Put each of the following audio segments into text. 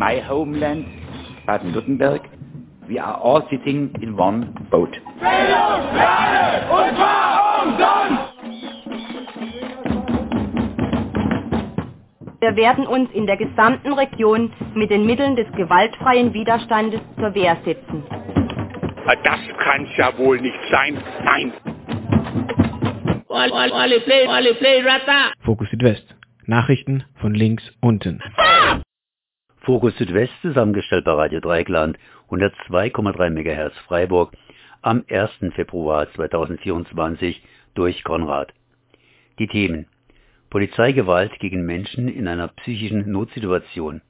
my homeland, Baden-Württemberg. We are all sitting in one boat. Bildung, Lade, und zwar umsonst! Wir werden uns in der gesamten Region mit den Mitteln des gewaltfreien Widerstandes zur Wehr setzen. Das kann's ja wohl nicht sein. Nein! Fokus Südwest. Nachrichten von links unten. Ah! Fokus Südwest, zusammengestellt bei Radio Dreyeckland, 102,3 MHz Freiburg, am 1. Februar 2024 durch Konrad. Die Themen: Polizeigewalt gegen Menschen in einer psychischen Notsituation.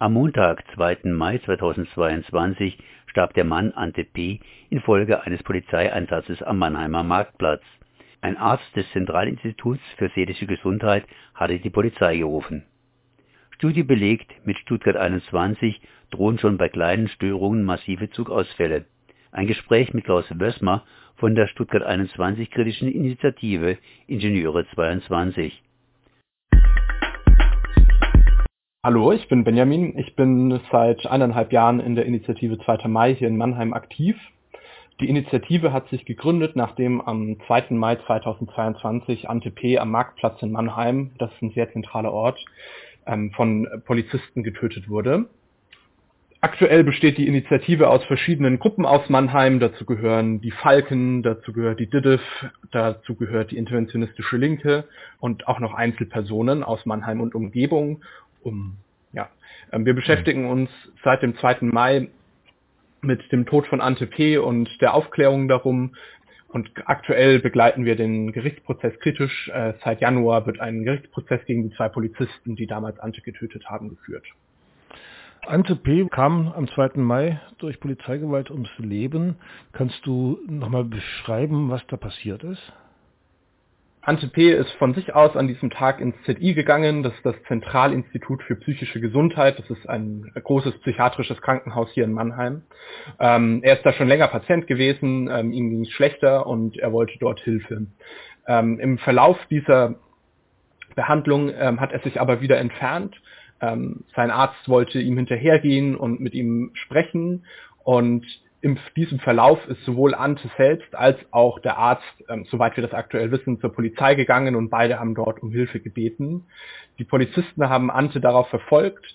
Am Montag, 2. Mai 2022, starb der Mann Ante P. infolge eines Polizeieinsatzes am Mannheimer Marktplatz. Ein Arzt des Zentralinstituts für seelische Gesundheit hatte die Polizei gerufen. Studie belegt, mit Stuttgart 21 drohen schon bei kleinen Störungen massive Zugausfälle. Ein Gespräch mit Klaus Wößner von der Stuttgart 21 kritischen Initiative Ingenieure 22. Hallo, ich bin Benjamin. Ich bin seit 1,5 Jahren in der Initiative 2. Mai hier in Mannheim aktiv. Die Initiative hat sich gegründet, nachdem am 2. Mai 2022 Ante P. am Marktplatz in Mannheim, das ist ein sehr zentraler Ort, von Polizisten getötet wurde. Aktuell besteht die Initiative aus verschiedenen Gruppen aus Mannheim. Dazu gehören die Falken, dazu gehört die DIDF, dazu gehört die Interventionistische Linke und auch noch Einzelpersonen aus Mannheim und Umgebung. Wir beschäftigen uns seit dem 2. Mai mit dem Tod von Ante P. und der Aufklärung darum. Und aktuell begleiten wir den Gerichtsprozess kritisch. Seit Januar wird ein Gerichtsprozess gegen die 2 Polizisten, die damals Ante getötet haben, geführt. Ante P. kam am 2. Mai durch Polizeigewalt ums Leben. Kannst du nochmal beschreiben, was da passiert ist? Ante P. ist von sich aus an diesem Tag ins ZI gegangen. Das ist das Zentralinstitut für psychische Gesundheit. Das ist ein großes psychiatrisches Krankenhaus hier in Mannheim. Er ist da schon länger Patient gewesen, ihm ging es schlechter und er wollte dort Hilfe. Im Verlauf dieser Behandlung hat er sich aber wieder entfernt. Sein Arzt wollte ihm hinterhergehen und mit ihm sprechen, und in diesem Verlauf ist sowohl Ante selbst als auch der Arzt, soweit wir das aktuell wissen, zur Polizei gegangen und beide haben dort um Hilfe gebeten. Die Polizisten haben Ante darauf verfolgt,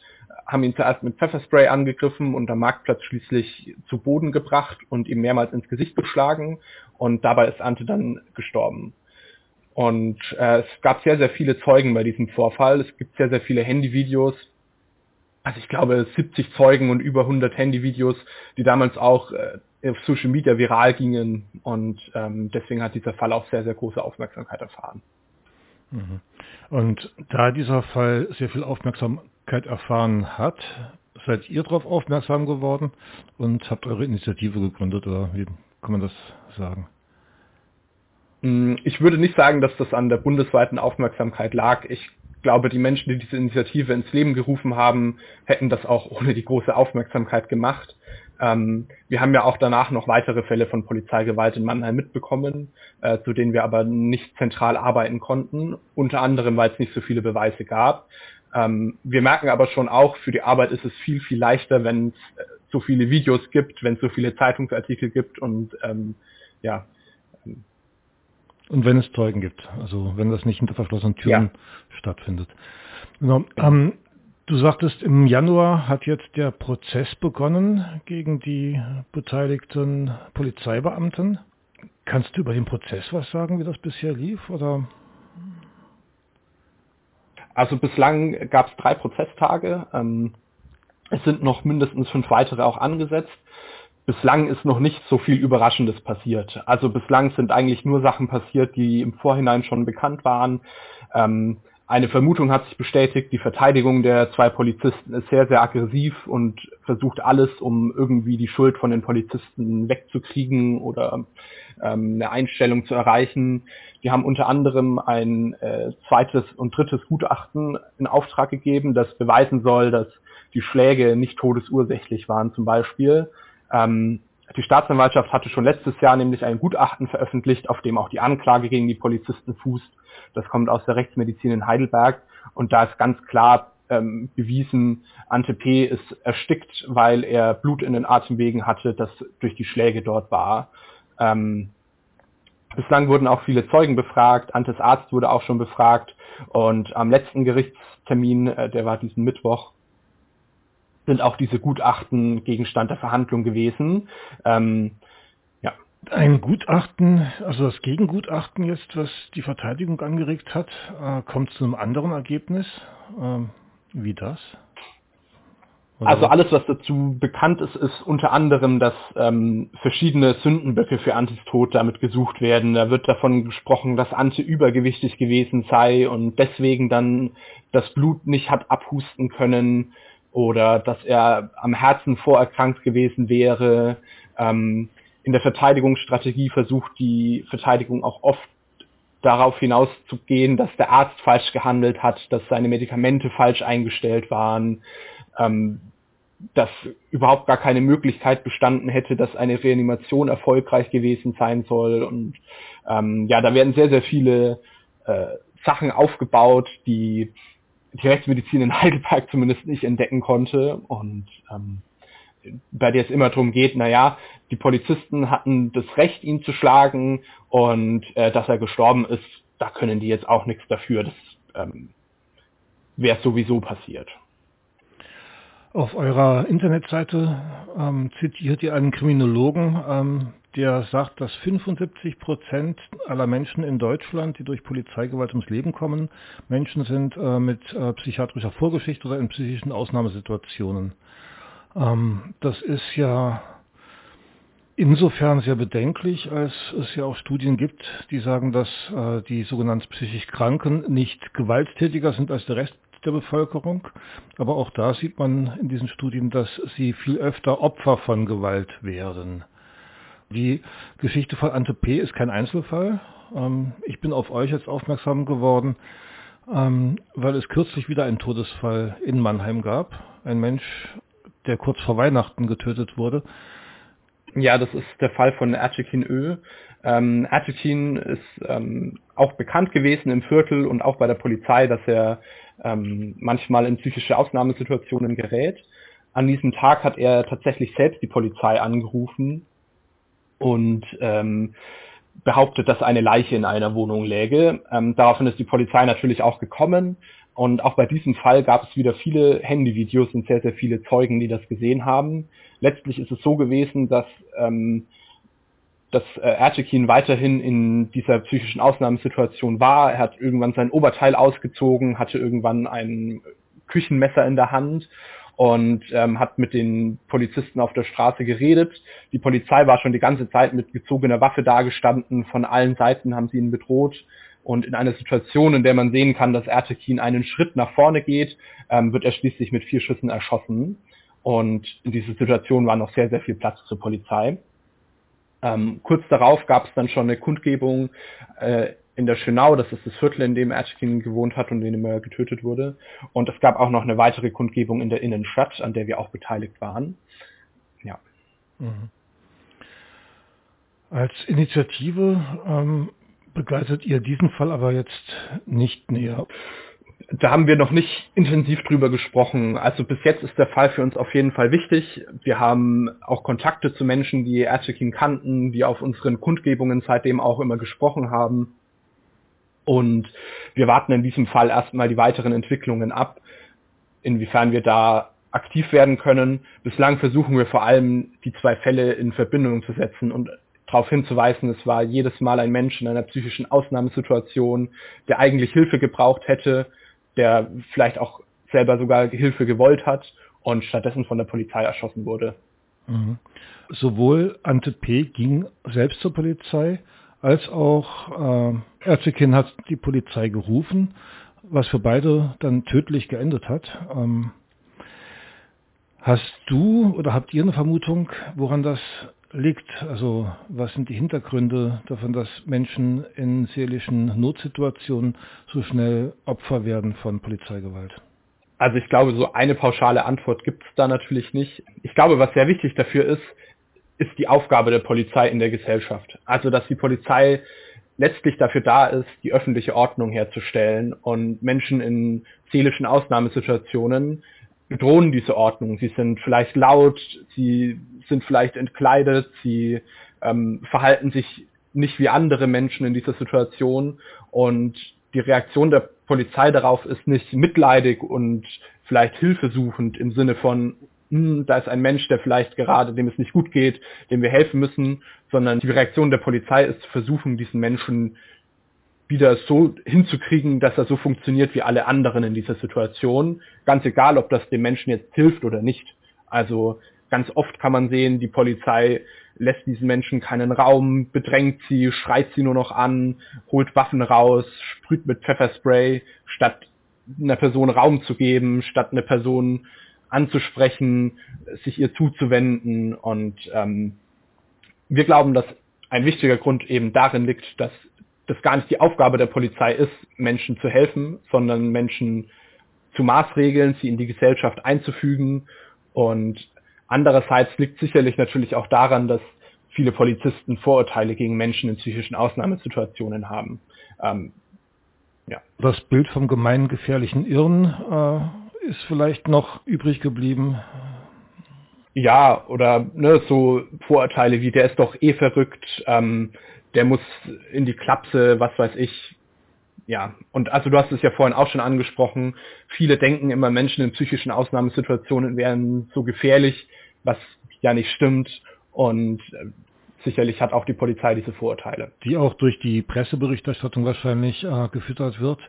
haben ihn zuerst mit Pfefferspray angegriffen und am Marktplatz schließlich zu Boden gebracht und ihm mehrmals ins Gesicht geschlagen, und dabei ist Ante dann gestorben. Und es gab sehr, sehr viele Zeugen bei diesem Vorfall. Es gibt sehr, sehr viele Handyvideos. Also ich glaube 70 Zeugen und über 100 Handyvideos, die damals auch auf Social Media viral gingen, und deswegen hat dieser Fall auch sehr, sehr große Aufmerksamkeit erfahren. Und da dieser Fall sehr viel Aufmerksamkeit erfahren hat, seid ihr darauf aufmerksam geworden und habt eure Initiative gegründet, oder wie kann man das sagen? Ich würde nicht sagen, dass das an der bundesweiten Aufmerksamkeit lag. Ich glaube, die Menschen, die diese Initiative ins Leben gerufen haben, hätten das auch ohne die große Aufmerksamkeit gemacht. Wir haben ja auch danach noch weitere Fälle von Polizeigewalt in Mannheim mitbekommen, zu denen wir aber nicht zentral arbeiten konnten, unter anderem, weil es nicht so viele Beweise gab. Wir merken aber schon auch, für die Arbeit ist es viel, viel leichter, wenn es so viele Videos gibt, wenn es so viele Zeitungsartikel gibt und Und wenn es Zeugen gibt, also wenn das nicht hinter verschlossenen Türen stattfindet. Genau. Du sagtest, im Januar hat jetzt der Prozess begonnen gegen die beteiligten Polizeibeamten. Kannst du über den Prozess was sagen, wie das bisher lief? Oder? Also bislang gab es 3 Prozesstage. Es sind noch mindestens 5 weitere auch angesetzt. Bislang ist noch nicht so viel Überraschendes passiert. Also bislang sind eigentlich nur Sachen passiert, die im Vorhinein schon bekannt waren. Eine Vermutung hat sich bestätigt, die Verteidigung der 2 Polizisten ist sehr, sehr aggressiv und versucht alles, um irgendwie die Schuld von den Polizisten wegzukriegen oder eine Einstellung zu erreichen. Die haben unter anderem ein 2. und 3. Gutachten in Auftrag gegeben, das beweisen soll, dass die Schläge nicht todesursächlich waren zum Beispiel. Die Staatsanwaltschaft hatte schon letztes Jahr nämlich ein Gutachten veröffentlicht, auf dem auch die Anklage gegen die Polizisten fußt. Das kommt aus der Rechtsmedizin in Heidelberg, und da ist ganz klar bewiesen, Ante P. ist erstickt, weil er Blut in den Atemwegen hatte, das durch die Schläge dort war. Bislang wurden auch viele Zeugen befragt, Antes Arzt wurde auch schon befragt und am letzten Gerichtstermin, der war diesen Mittwoch, sind auch diese Gutachten Gegenstand der Verhandlung gewesen. Ja. Ein Gutachten, also das Gegengutachten jetzt, was die Verteidigung angeregt hat, kommt zu einem anderen Ergebnis. Wie das? Oder also alles, was dazu bekannt ist, ist unter anderem, dass verschiedene Sündenböcke für Antes Tod damit gesucht werden. Da wird davon gesprochen, dass Ante übergewichtig gewesen sei und deswegen dann das Blut nicht hat abhusten können oder dass er am Herzen vorerkrankt gewesen wäre. In der Verteidigungsstrategie versucht die Verteidigung auch oft darauf hinauszugehen, dass der Arzt falsch gehandelt hat, dass seine Medikamente falsch eingestellt waren, dass überhaupt gar keine Möglichkeit bestanden hätte, dass eine Reanimation erfolgreich gewesen sein soll. Und ja, da werden sehr, sehr viele Sachen aufgebaut, die die Rechtsmedizin in Heidelberg zumindest nicht entdecken konnte und bei der es immer darum geht, naja, die Polizisten hatten das Recht, ihn zu schlagen und dass er gestorben ist, da können die jetzt auch nichts dafür. Das wäre sowieso passiert. Auf eurer Internetseite zitiert ihr einen Kriminologen, der sagt, dass 75% aller Menschen in Deutschland, die durch Polizeigewalt ums Leben kommen, Menschen sind mit psychiatrischer Vorgeschichte oder in psychischen Ausnahmesituationen. Das ist ja insofern sehr bedenklich, als es ja auch Studien gibt, die sagen, dass die sogenannten psychisch Kranken nicht gewalttätiger sind als der Rest der Bevölkerung. Aber auch da sieht man in diesen Studien, dass sie viel öfter Opfer von Gewalt werden. Die Geschichte von Ante P. ist kein Einzelfall. Ich bin auf euch jetzt aufmerksam geworden, weil es kürzlich wieder einen Todesfall in Mannheim gab. Ein Mensch, der kurz vor Weihnachten getötet wurde. Ja, das ist der Fall von Ertekin Ö. Ertekin ist auch bekannt gewesen im Viertel und auch bei der Polizei, dass er manchmal in psychische Ausnahmesituationen gerät. An diesem Tag hat er tatsächlich selbst die Polizei angerufen und behauptet, dass eine Leiche in einer Wohnung läge. Daraufhin ist die Polizei natürlich auch gekommen. Und auch bei diesem Fall gab es wieder viele Handyvideos und sehr, sehr viele Zeugen, die das gesehen haben. Letztlich ist es so gewesen, dass Ertekin weiterhin in dieser psychischen Ausnahmesituation war. Er hat irgendwann sein Oberteil ausgezogen, hatte irgendwann ein Küchenmesser in der Hand und hat mit den Polizisten auf der Straße geredet. Die Polizei war schon die ganze Zeit mit gezogener Waffe dagestanden. Von allen Seiten haben sie ihn bedroht. Und in einer Situation, in der man sehen kann, dass Ertekin einen Schritt nach vorne geht, wird er schließlich mit 4 Schüssen erschossen. Und in dieser Situation war noch sehr, sehr viel Platz zur Polizei. Kurz darauf gab es dann schon eine Kundgebung in der Schönau, das ist das Viertel, in dem Ertekin gewohnt hat und in dem er getötet wurde. Und es gab auch noch eine weitere Kundgebung in der Innenstadt, an der wir auch beteiligt waren. Ja. Als Initiative begleitet ihr diesen Fall aber jetzt nicht näher? Da haben wir noch nicht intensiv drüber gesprochen. Also bis jetzt ist der Fall für uns auf jeden Fall wichtig. Wir haben auch Kontakte zu Menschen, die Ertekin kannten, die auf unseren Kundgebungen seitdem auch immer gesprochen haben. Und wir warten in diesem Fall erstmal die weiteren Entwicklungen ab, inwiefern wir da aktiv werden können. Bislang versuchen wir vor allem, die 2 Fälle in Verbindung zu setzen und darauf hinzuweisen, es war jedes Mal ein Mensch in einer psychischen Ausnahmesituation, der eigentlich Hilfe gebraucht hätte, der vielleicht auch selber sogar Hilfe gewollt hat und stattdessen von der Polizei erschossen wurde. Mhm. Sowohl Ante P. ging selbst zur Polizei, als auch Ertekin hat die Polizei gerufen, was für beide dann tödlich geendet hat. Hast du oder habt ihr eine Vermutung, woran das liegt? Also was sind die Hintergründe davon, dass Menschen in seelischen Notsituationen so schnell Opfer werden von Polizeigewalt? Also ich glaube, so eine pauschale Antwort gibt es da natürlich nicht. Ich glaube, was sehr wichtig dafür ist, ist die Aufgabe der Polizei in der Gesellschaft. Also dass die Polizei letztlich dafür da ist, die öffentliche Ordnung herzustellen. Und Menschen in seelischen Ausnahmesituationen bedrohen diese Ordnung. Sie sind vielleicht laut, sie sind vielleicht entkleidet, sie verhalten sich nicht wie andere Menschen in dieser Situation. Und die Reaktion der Polizei darauf ist nicht mitleidig und vielleicht hilfesuchend im Sinne von, da ist ein Mensch, der vielleicht gerade, dem es nicht gut geht, dem wir helfen müssen, sondern die Reaktion der Polizei ist zu versuchen, diesen Menschen wieder so hinzukriegen, dass er so funktioniert wie alle anderen in dieser Situation. Ganz egal, ob das dem Menschen jetzt hilft oder nicht. Also ganz oft kann man sehen, die Polizei lässt diesen Menschen keinen Raum, bedrängt sie, schreit sie nur noch an, holt Waffen raus, sprüht mit Pfefferspray, statt einer Person Raum zu geben, statt eine Person anzusprechen, sich ihr zuzuwenden. Und wir glauben, dass ein wichtiger Grund eben darin liegt, dass das gar nicht die Aufgabe der Polizei ist, Menschen zu helfen, sondern Menschen zu maßregeln, sie in die Gesellschaft einzufügen. Und andererseits liegt sicherlich natürlich auch daran, dass viele Polizisten Vorurteile gegen Menschen in psychischen Ausnahmesituationen haben. Das Bild vom gemeinen gefährlichen Irren ist vielleicht noch übrig geblieben. Ja, oder ne, so Vorurteile wie, der ist doch eh verrückt, der muss in die Klapse, was weiß ich. Ja, und also du hast es ja vorhin auch schon angesprochen, viele denken immer, Menschen in psychischen Ausnahmesituationen wären so gefährlich, was ja nicht stimmt. Und sicherlich hat auch die Polizei diese Vorurteile. Die auch durch die Presseberichterstattung wahrscheinlich gefüttert wird.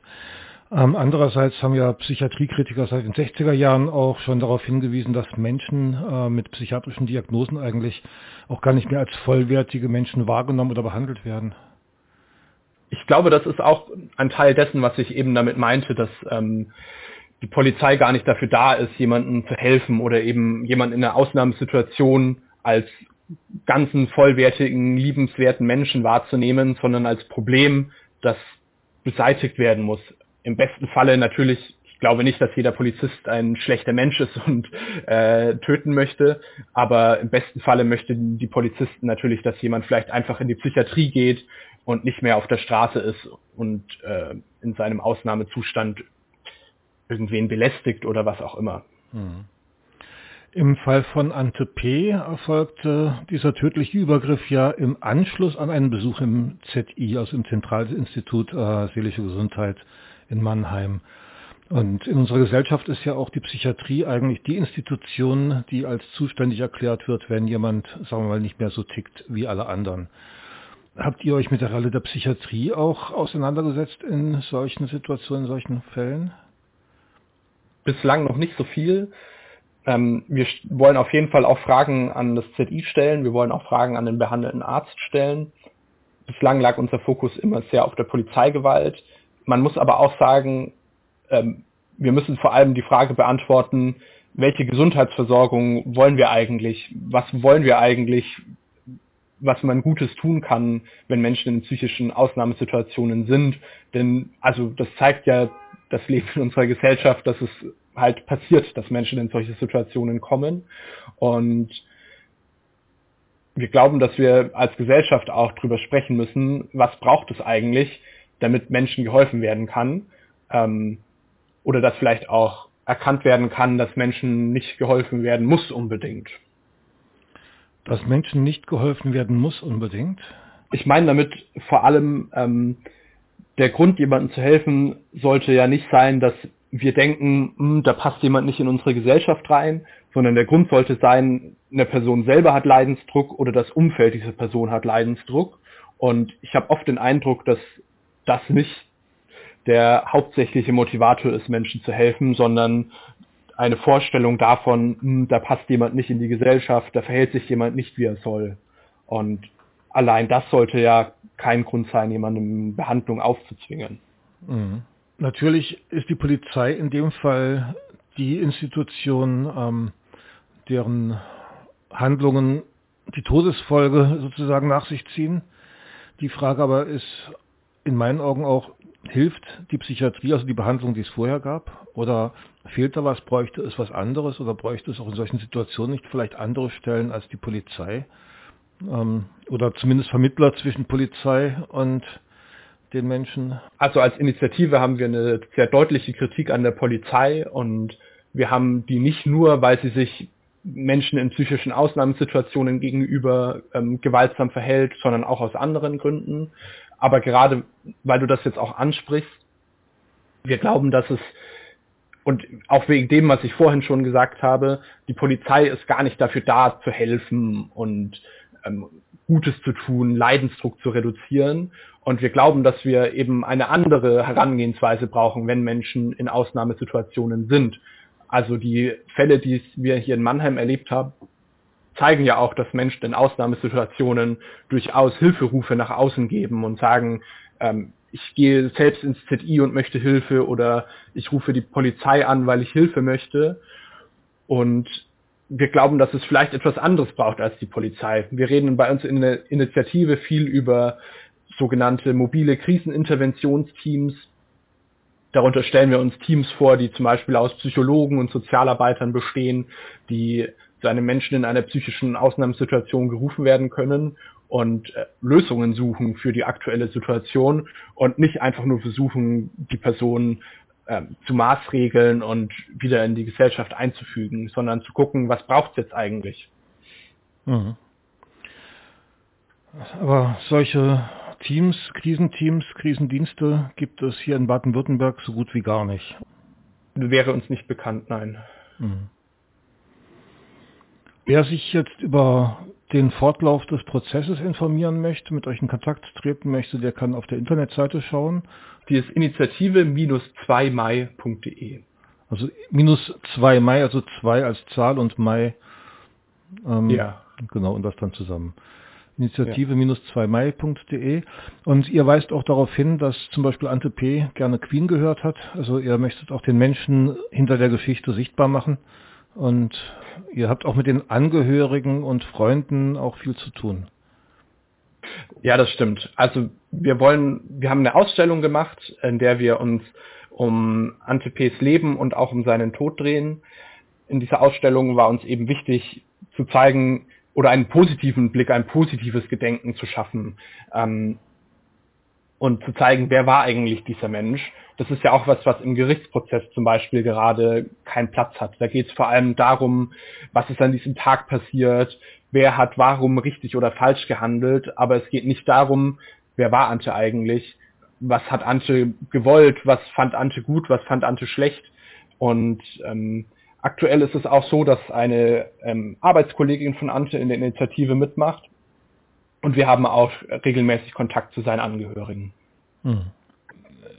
Andererseits haben ja Psychiatriekritiker seit den 60er Jahren auch schon darauf hingewiesen, dass Menschen mit psychiatrischen Diagnosen eigentlich auch gar nicht mehr als vollwertige Menschen wahrgenommen oder behandelt werden. Ich glaube, das ist auch ein Teil dessen, was ich eben damit meinte, dass die Polizei gar nicht dafür da ist, jemandem zu helfen oder eben jemanden in einer Ausnahmesituation als ganzen, vollwertigen, liebenswerten Menschen wahrzunehmen, sondern als Problem, das beseitigt werden muss. Im besten Falle natürlich, ich glaube nicht, dass jeder Polizist ein schlechter Mensch ist und töten möchte, aber im besten Falle möchten die Polizisten natürlich, dass jemand vielleicht einfach in die Psychiatrie geht und nicht mehr auf der Straße ist und in seinem Ausnahmezustand irgendwen belästigt oder was auch immer. Mhm. Im Fall von Ante P. erfolgte dieser tödliche Übergriff ja im Anschluss an einen Besuch im ZI, also im Zentralinstitut seelische Gesundheit in Mannheim. Und in unserer Gesellschaft ist ja auch die Psychiatrie eigentlich die Institution, die als zuständig erklärt wird, wenn jemand, sagen wir mal, nicht mehr so tickt wie alle anderen. Habt ihr euch mit der Rolle der Psychiatrie auch auseinandergesetzt in solchen Situationen, in solchen Fällen? Bislang noch nicht so viel. Wir wollen auf jeden Fall auch Fragen an das ZI stellen, wir wollen auch Fragen an den behandelnden Arzt stellen. Bislang lag unser Fokus immer sehr auf der Polizeigewalt. Man muss aber auch sagen, wir müssen vor allem die Frage beantworten, welche Gesundheitsversorgung wollen wir eigentlich? Was wollen wir eigentlich, was man Gutes tun kann, wenn Menschen in psychischen Ausnahmesituationen sind? Denn also das zeigt ja das Leben in unserer Gesellschaft, dass es halt passiert, dass Menschen in solche Situationen kommen. Und wir glauben, dass wir als Gesellschaft auch drüber sprechen müssen, was braucht es eigentlich, damit Menschen geholfen werden kann. Oder dass vielleicht auch erkannt werden kann, dass Menschen nicht geholfen werden muss unbedingt. Dass Menschen nicht geholfen werden muss unbedingt? Ich meine damit vor allem, der Grund, jemandem zu helfen, sollte ja nicht sein, dass wir denken, da passt jemand nicht in unsere Gesellschaft rein, sondern der Grund sollte sein, eine Person selber hat Leidensdruck oder das Umfeld dieser Person hat Leidensdruck. Und ich habe oft den Eindruck, dass das nicht der hauptsächliche Motivator ist, Menschen zu helfen, sondern eine Vorstellung davon, da passt jemand nicht in die Gesellschaft, da verhält sich jemand nicht, wie er soll. Und allein das sollte ja kein Grund sein, jemandem Behandlung aufzuzwingen. Mhm. Natürlich ist die Polizei in dem Fall die Institution, deren Handlungen die Todesfolge sozusagen nach sich ziehen. Die Frage aber ist in meinen Augen auch, hilft die Psychiatrie, also die Behandlung, die es vorher gab? Oder fehlt da was? Bräuchte es was anderes? Oder bräuchte es auch in solchen Situationen nicht vielleicht andere Stellen als die Polizei? Oder zumindest Vermittler zwischen Polizei und den Menschen. Also als Initiative haben wir eine sehr deutliche Kritik an der Polizei und wir haben die nicht nur, weil sie sich Menschen in psychischen Ausnahmesituationen gegenüber gewaltsam verhält, sondern auch aus anderen Gründen. Aber gerade, weil du das jetzt auch ansprichst, wir glauben, dass es, und auch wegen dem, was ich vorhin schon gesagt habe, die Polizei ist gar nicht dafür da, zu helfen und Gutes zu tun, Leidensdruck zu reduzieren. Und wir glauben, dass wir eben eine andere Herangehensweise brauchen, wenn Menschen in Ausnahmesituationen sind. Also die Fälle, die wir hier in Mannheim erlebt haben, zeigen ja auch, dass Menschen in Ausnahmesituationen durchaus Hilferufe nach außen geben und sagen, ich gehe selbst ins ZI und möchte Hilfe oder ich rufe die Polizei an, weil ich Hilfe möchte. Und wir glauben, dass es vielleicht etwas anderes braucht als die Polizei. Wir reden bei uns in der Initiative viel über sogenannte mobile Kriseninterventionsteams. Darunter stellen wir uns Teams vor, die zum Beispiel aus Psychologen und Sozialarbeitern bestehen, die zu einem Menschen in einer psychischen Ausnahmesituation gerufen werden können und Lösungen suchen für die aktuelle Situation und nicht einfach nur versuchen, die Person zu maßregeln und wieder in die Gesellschaft einzufügen, sondern zu gucken, was braucht es jetzt eigentlich. Mhm. Aber solche Krisenteams, Krisendienste gibt es hier in Baden-Württemberg so gut wie gar nicht. Wäre uns nicht bekannt, nein. Mhm. Wer sich jetzt über den Fortlauf des Prozesses informieren möchte, mit euch in Kontakt treten möchte, der kann auf der Internetseite schauen. Die ist Initiative-2mai.de. Also -2mai, also 2 als Zahl und Mai. Ja. Genau, und das dann zusammen. Initiative-2mai.de. Und ihr weist auch darauf hin, dass zum Beispiel Ante P. gerne Queen gehört hat. Also ihr möchtet auch den Menschen hinter der Geschichte sichtbar machen. Und ihr habt auch mit den Angehörigen und Freunden auch viel zu tun. Ja, das stimmt. Also wir haben eine Ausstellung gemacht, in der wir uns um Ante P.'s Leben und auch um seinen Tod drehen. In dieser Ausstellung war uns eben wichtig zu zeigen, oder einen positiven Blick, ein positives Gedenken zu schaffen und zu zeigen, wer war eigentlich dieser Mensch. Das ist ja auch was im Gerichtsprozess zum Beispiel gerade keinen Platz hat. Da geht es vor allem darum, was ist an diesem Tag passiert, wer hat warum richtig oder falsch gehandelt, aber es geht nicht darum, wer war Ante eigentlich, was hat Ante gewollt, was fand Ante gut, was fand Ante schlecht. Und aktuell ist es auch so, dass eine Arbeitskollegin von Ante in der Initiative mitmacht und wir haben auch regelmäßig Kontakt zu seinen Angehörigen.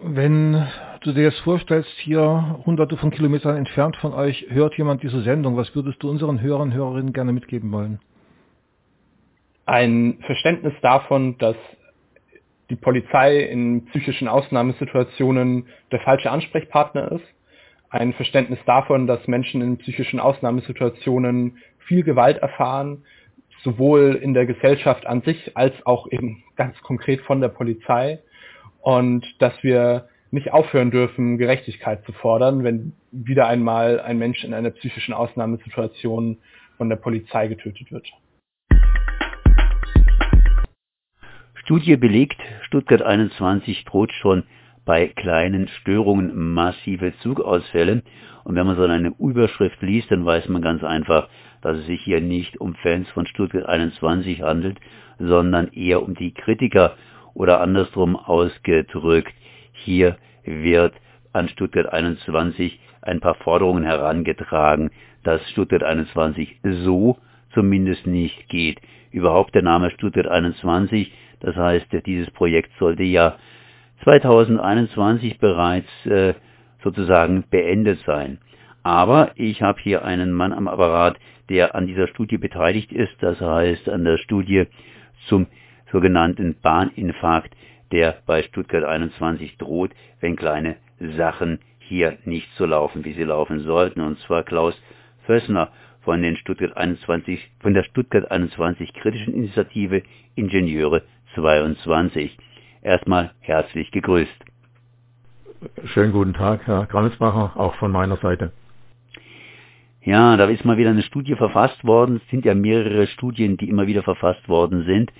Wenn du dir jetzt vorstellst, hier hunderte von Kilometern entfernt von euch hört jemand diese Sendung, was würdest du unseren Hörern und Hörerinnen gerne mitgeben wollen? Ein Verständnis davon, dass die Polizei in psychischen Ausnahmesituationen der falsche Ansprechpartner ist. Ein Verständnis davon, dass Menschen in psychischen Ausnahmesituationen viel Gewalt erfahren, sowohl in der Gesellschaft an sich als auch eben ganz konkret von der Polizei. Und dass wir nicht aufhören dürfen, Gerechtigkeit zu fordern, wenn wieder einmal ein Mensch in einer psychischen Ausnahmesituation von der Polizei getötet wird. Studie belegt, Stuttgart 21 droht schon bei kleinen Störungen massive Zugausfälle. Und wenn man so eine Überschrift liest, dann weiß man ganz einfach, dass es sich hier nicht um Fans von Stuttgart 21 handelt, sondern eher um die Kritiker oder andersrum ausgedrückt. Hier wird an Stuttgart 21 ein paar Forderungen herangetragen, dass Stuttgart 21 so zumindest nicht geht. Überhaupt der Name Stuttgart 21, das heißt, dieses Projekt sollte ja 2021 bereits sozusagen beendet sein. Aber ich habe hier einen Mann am Apparat, der an dieser Studie beteiligt ist, das heißt an der Studie zum sogenannten Bahninfarkt, der bei Stuttgart 21 droht, wenn kleine Sachen hier nicht so laufen, wie sie laufen sollten. Und zwar Klaus Wößner von der Stuttgart 21 kritischen Initiative Ingenieure 22. Erstmal herzlich gegrüßt. Schönen guten Tag, Herr Grammelsbacher, auch von meiner Seite. Ja, da ist mal wieder eine Studie verfasst worden. Es sind ja mehrere Studien, die immer wieder verfasst worden sind.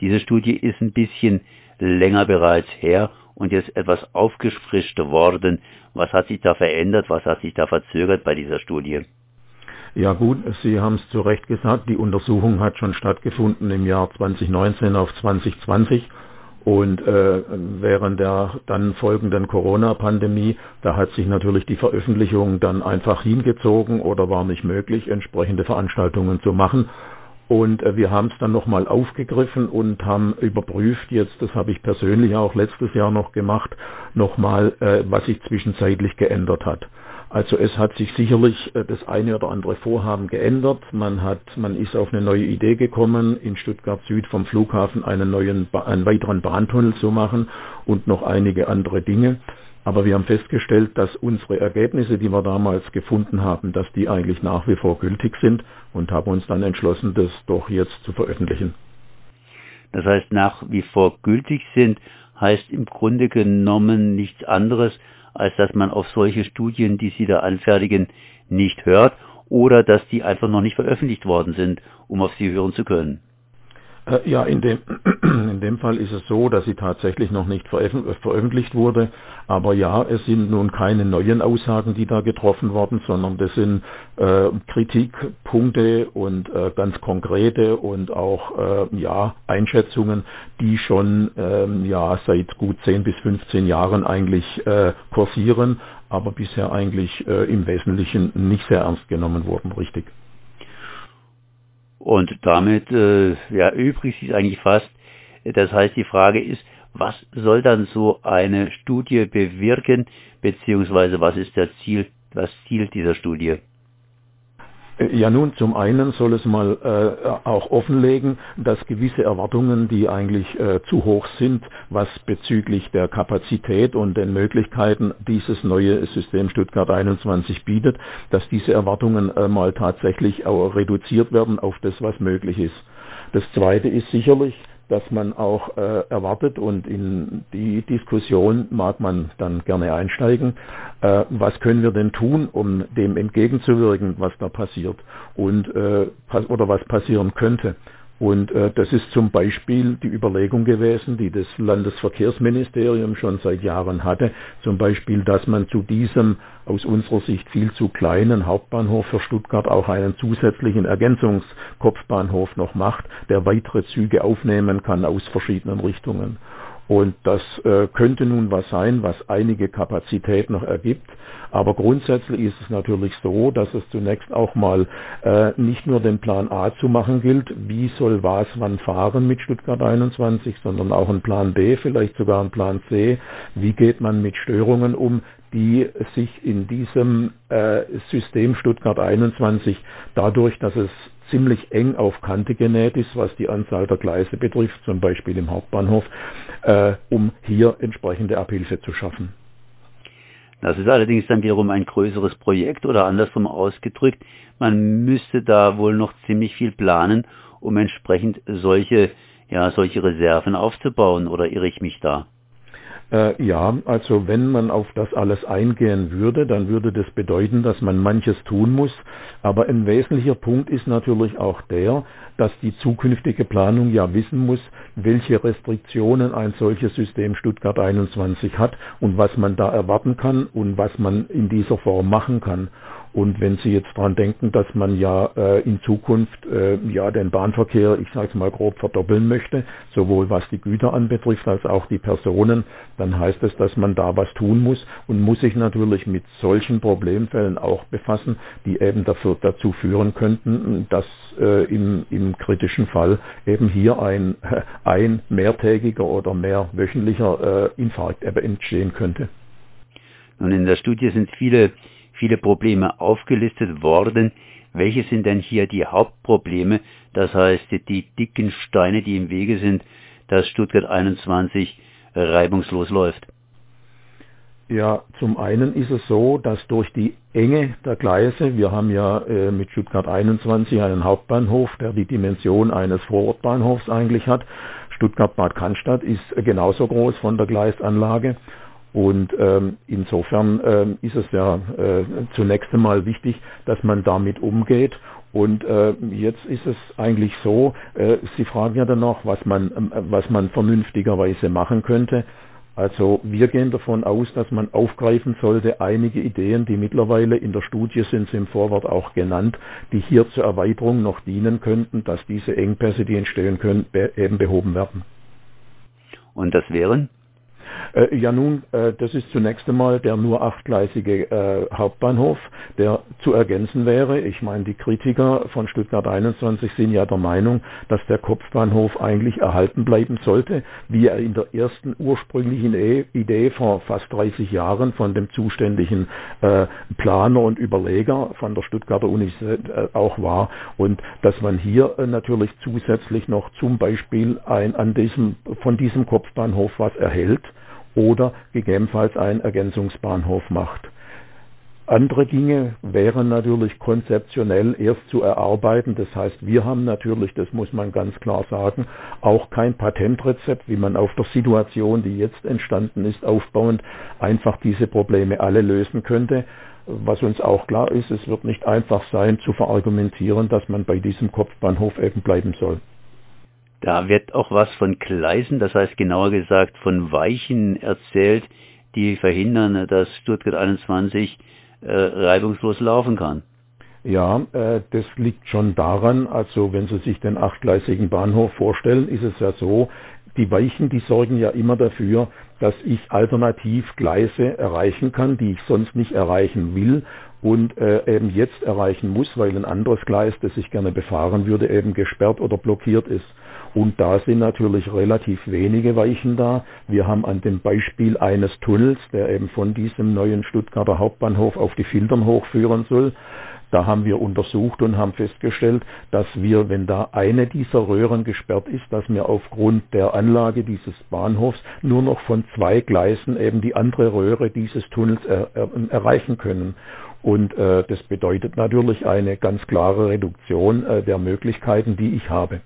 Diese Studie ist ein bisschen länger bereits her und jetzt etwas aufgefrischt worden. Was hat sich da verändert, was hat sich da verzögert bei dieser Studie? Ja gut, Sie haben es zu Recht gesagt, die Untersuchung hat schon stattgefunden im Jahr 2019 auf 2020 und während der dann folgenden Corona-Pandemie, da hat sich natürlich die Veröffentlichung dann einfach hingezogen oder war nicht möglich, entsprechende Veranstaltungen zu machen. Und wir haben es dann nochmal aufgegriffen und haben überprüft jetzt, das habe ich persönlich auch letztes Jahr noch gemacht, nochmal, was sich zwischenzeitlich geändert hat. Also es hat sich sicherlich das eine oder andere Vorhaben geändert. Man ist auf eine neue Idee gekommen, in Stuttgart Süd vom Flughafen einen weiteren Bahntunnel zu machen und noch einige andere Dinge. Aber wir haben festgestellt, dass unsere Ergebnisse, die wir damals gefunden haben, dass die eigentlich nach wie vor gültig sind und haben uns dann entschlossen, das doch jetzt zu veröffentlichen. Das heißt, nach wie vor gültig sind, heißt im Grunde genommen nichts anderes, als dass man auf solche Studien, die Sie da anfertigen, nicht hört oder dass die einfach noch nicht veröffentlicht worden sind, um auf sie hören zu können. Ja, in dem Fall ist es so, dass sie tatsächlich noch nicht veröffentlicht wurde. Aber ja, es sind nun keine neuen Aussagen, die da getroffen wurden, sondern das sind Kritikpunkte und ganz konkrete und auch Einschätzungen, die schon seit gut 10 bis 15 Jahren eigentlich kursieren, aber bisher eigentlich im Wesentlichen nicht sehr ernst genommen wurden, richtig. Und damit übrig ist eigentlich fast, das heißt, die Frage ist, was soll dann so eine Studie bewirken, beziehungsweise was ist das Ziel dieser Studie? Ja nun, zum einen soll es mal auch offenlegen, dass gewisse Erwartungen, die eigentlich zu hoch sind, was bezüglich der Kapazität und den Möglichkeiten dieses neue System Stuttgart 21 bietet, dass diese Erwartungen mal tatsächlich auch reduziert werden auf das, was möglich ist. Das Zweite ist sicherlich, dass man auch erwartet, und in die Diskussion mag man dann gerne einsteigen, was können wir denn tun, um dem entgegenzuwirken, was da passiert und oder was passieren könnte. Und das ist zum Beispiel die Überlegung gewesen, die das Landesverkehrsministerium schon seit Jahren hatte, zum Beispiel, dass man zu diesem aus unserer Sicht viel zu kleinen Hauptbahnhof für Stuttgart auch einen zusätzlichen Ergänzungskopfbahnhof noch macht, der weitere Züge aufnehmen kann aus verschiedenen Richtungen. Und das könnte nun was sein, was einige Kapazität noch ergibt. Aber grundsätzlich ist es natürlich so, dass es zunächst auch mal nicht nur den Plan A zu machen gilt, wie soll was wann fahren mit Stuttgart 21, sondern auch einen Plan B, vielleicht sogar einen Plan C. Wie geht man mit Störungen um, die sich in diesem System Stuttgart 21 dadurch, dass es ziemlich eng auf Kante genäht ist, was die Anzahl der Gleise betrifft, zum Beispiel im Hauptbahnhof, um hier entsprechende Abhilfe zu schaffen. Das ist allerdings dann wiederum ein größeres Projekt oder andersrum ausgedrückt, man müsste da wohl noch ziemlich viel planen, um entsprechend solche Reserven aufzubauen, oder irre ich mich da? Also wenn man auf das alles eingehen würde, dann würde das bedeuten, dass man manches tun muss. Aber ein wesentlicher Punkt ist natürlich auch der, dass die zukünftige Planung ja wissen muss, welche Restriktionen ein solches System Stuttgart 21 hat und was man da erwarten kann und was man in dieser Form machen kann. Und wenn Sie jetzt daran denken, dass man ja in Zukunft den Bahnverkehr, ich sage es mal grob, verdoppeln möchte, sowohl was die Güter anbetrifft als auch die Personen, dann heißt es, dass man da was tun muss und muss sich natürlich mit solchen Problemfällen auch befassen, die eben dazu führen könnten, dass im kritischen Fall eben hier ein mehrtägiger oder mehrwöchentlicher Infarkt entstehen könnte. Und in der Studie sind viele Probleme aufgelistet worden. Welche sind denn hier die Hauptprobleme? Das heißt, die dicken Steine, die im Wege sind, dass Stuttgart 21 reibungslos läuft. Ja, zum einen ist es so, dass durch die Enge der Gleise, wir haben ja mit Stuttgart 21 einen Hauptbahnhof, der die Dimension eines Vorortbahnhofs eigentlich hat. Stuttgart-Bad Cannstatt ist genauso groß von der Gleisanlage. Und insofern ist es ja zunächst einmal wichtig, dass man damit umgeht Und jetzt ist es eigentlich so, Sie fragen ja dann noch, was man vernünftigerweise machen könnte. Also wir gehen davon aus, dass man aufgreifen sollte einige Ideen, die mittlerweile in der Studie sind, im Vorwort auch genannt, die hier zur Erweiterung noch dienen könnten, dass diese Engpässe, die entstehen können, eben behoben werden. Und das wären? Das ist zunächst einmal der nur achtgleisige Hauptbahnhof, der zu ergänzen wäre. Ich meine, die Kritiker von Stuttgart 21 sind ja der Meinung, dass der Kopfbahnhof eigentlich erhalten bleiben sollte, wie er in der ersten ursprünglichen Idee vor fast 30 Jahren von dem zuständigen Planer und Überleger von der Stuttgarter Universität auch war. Und dass man hier natürlich zusätzlich noch zum Beispiel von diesem Kopfbahnhof was erhält, oder gegebenenfalls einen Ergänzungsbahnhof macht. Andere Dinge wären natürlich konzeptionell erst zu erarbeiten. Das heißt, wir haben natürlich, das muss man ganz klar sagen, auch kein Patentrezept, wie man auf der Situation, die jetzt entstanden ist, aufbauend einfach diese Probleme alle lösen könnte. Was uns auch klar ist, es wird nicht einfach sein, zu verargumentieren, dass man bei diesem Kopfbahnhof eben bleiben soll. Da wird auch was von Gleisen, das heißt genauer gesagt von Weichen erzählt, die verhindern, dass Stuttgart 21 reibungslos laufen kann. Ja, das liegt schon daran, also wenn Sie sich den achtgleisigen Bahnhof vorstellen, ist es ja so, die Weichen, die sorgen ja immer dafür, dass ich alternativ Gleise erreichen kann, die ich sonst nicht erreichen will und eben jetzt erreichen muss, weil ein anderes Gleis, das ich gerne befahren würde, eben gesperrt oder blockiert ist. Und da sind natürlich relativ wenige Weichen da. Wir haben an dem Beispiel eines Tunnels, der eben von diesem neuen Stuttgarter Hauptbahnhof auf die Filtern hochführen soll, da haben wir untersucht und haben festgestellt, dass wir, wenn da eine dieser Röhren gesperrt ist, dass wir aufgrund der Anlage dieses Bahnhofs nur noch von 2 Gleisen eben die andere Röhre dieses Tunnels erreichen können. Und das bedeutet natürlich eine ganz klare Reduktion der Möglichkeiten, die ich habe.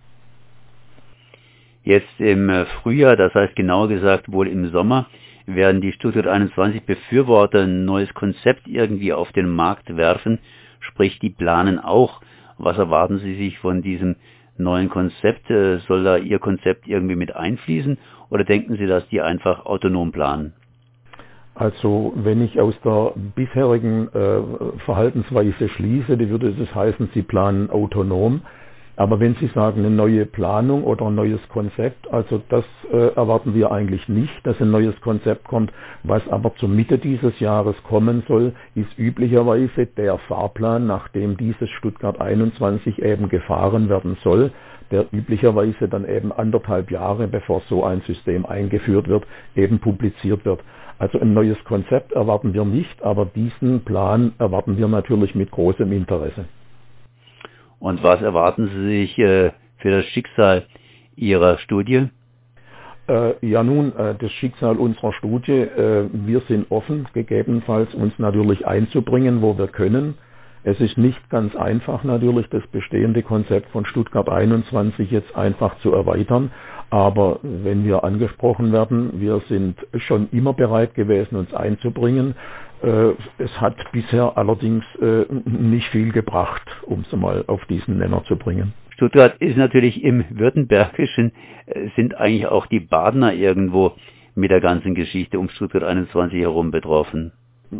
Jetzt im Frühjahr, das heißt genauer gesagt wohl im Sommer, werden die Stuttgart 21 Befürworter ein neues Konzept irgendwie auf den Markt werfen, sprich die planen auch. Was erwarten Sie sich von diesem neuen Konzept? Soll da Ihr Konzept irgendwie mit einfließen oder denken Sie, dass die einfach autonom planen? Also wenn ich aus der bisherigen Verhaltensweise schließe, dann würde das heißen, sie planen autonom. Aber wenn Sie sagen, eine neue Planung oder ein neues Konzept, also das erwarten wir eigentlich nicht, dass ein neues Konzept kommt. Was aber zur Mitte dieses Jahres kommen soll, ist üblicherweise der Fahrplan, nach dem dieses Stuttgart 21 eben gefahren werden soll, der üblicherweise dann eben 1,5 Jahre, bevor so ein System eingeführt wird, eben publiziert wird. Also ein neues Konzept erwarten wir nicht, aber diesen Plan erwarten wir natürlich mit großem Interesse. Und was erwarten Sie sich für das Schicksal Ihrer Studie? Das Schicksal unserer Studie, wir sind offen, gegebenenfalls uns natürlich einzubringen, wo wir können. Es ist nicht ganz einfach natürlich, das bestehende Konzept von Stuttgart 21 jetzt einfach zu erweitern. Aber wenn wir angesprochen werden, wir sind schon immer bereit gewesen, uns einzubringen. Es hat bisher allerdings nicht viel gebracht, um es mal auf diesen Nenner zu bringen. Stuttgart ist natürlich im Württembergischen, sind eigentlich auch die Badener irgendwo mit der ganzen Geschichte um Stuttgart 21 herum betroffen.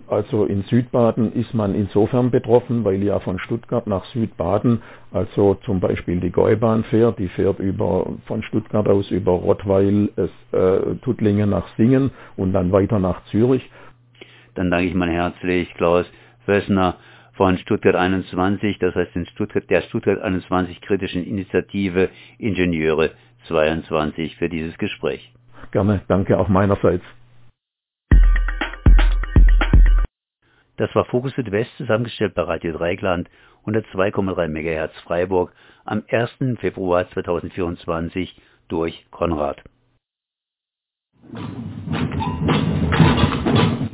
Also in Südbaden ist man insofern betroffen, weil ja von Stuttgart nach Südbaden, also zum Beispiel die Gäubahn fährt, die fährt von Stuttgart aus über Rottweil, Tuttlingen nach Singen und dann weiter nach Zürich. Dann danke ich mal herzlich Klaus Wößner von Stuttgart 21, das heißt der Stuttgart 21 kritischen Initiative Ingenieure 22 für dieses Gespräch. Gerne, danke auch meinerseits. Das war Fokus Südwest, zusammengestellt bei Radio Dreyeckland, 102,3 MHz Freiburg, am 1. Februar 2024 durch Konrad.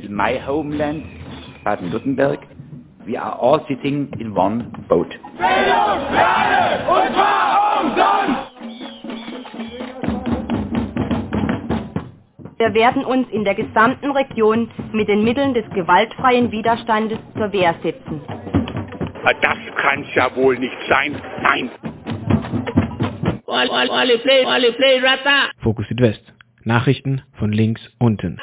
In my homeland, Baden-Württemberg, we are all sitting in one boat. Bildung, Lade, und zwar umsonst! Wir werden uns in der gesamten Region mit den Mitteln des gewaltfreien Widerstandes zur Wehr setzen. Das kann's ja wohl nicht sein. Nein. Fokus Südwest. Nachrichten von links unten.